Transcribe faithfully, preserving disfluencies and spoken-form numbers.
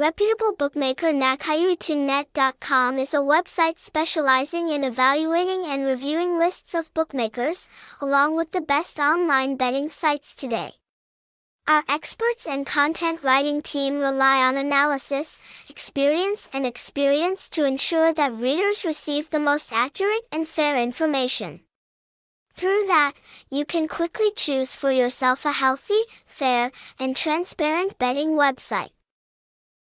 Reputable bookmaker nhà cái uy tín net dot com is a website specializing in evaluating and reviewing lists of bookmakers, along with the best online betting sites today. Our experts and content writing team rely on analysis, experience and experience to ensure that readers receive the most accurate and fair information. Through that, you can quickly choose for yourself a healthy, fair, and transparent betting website.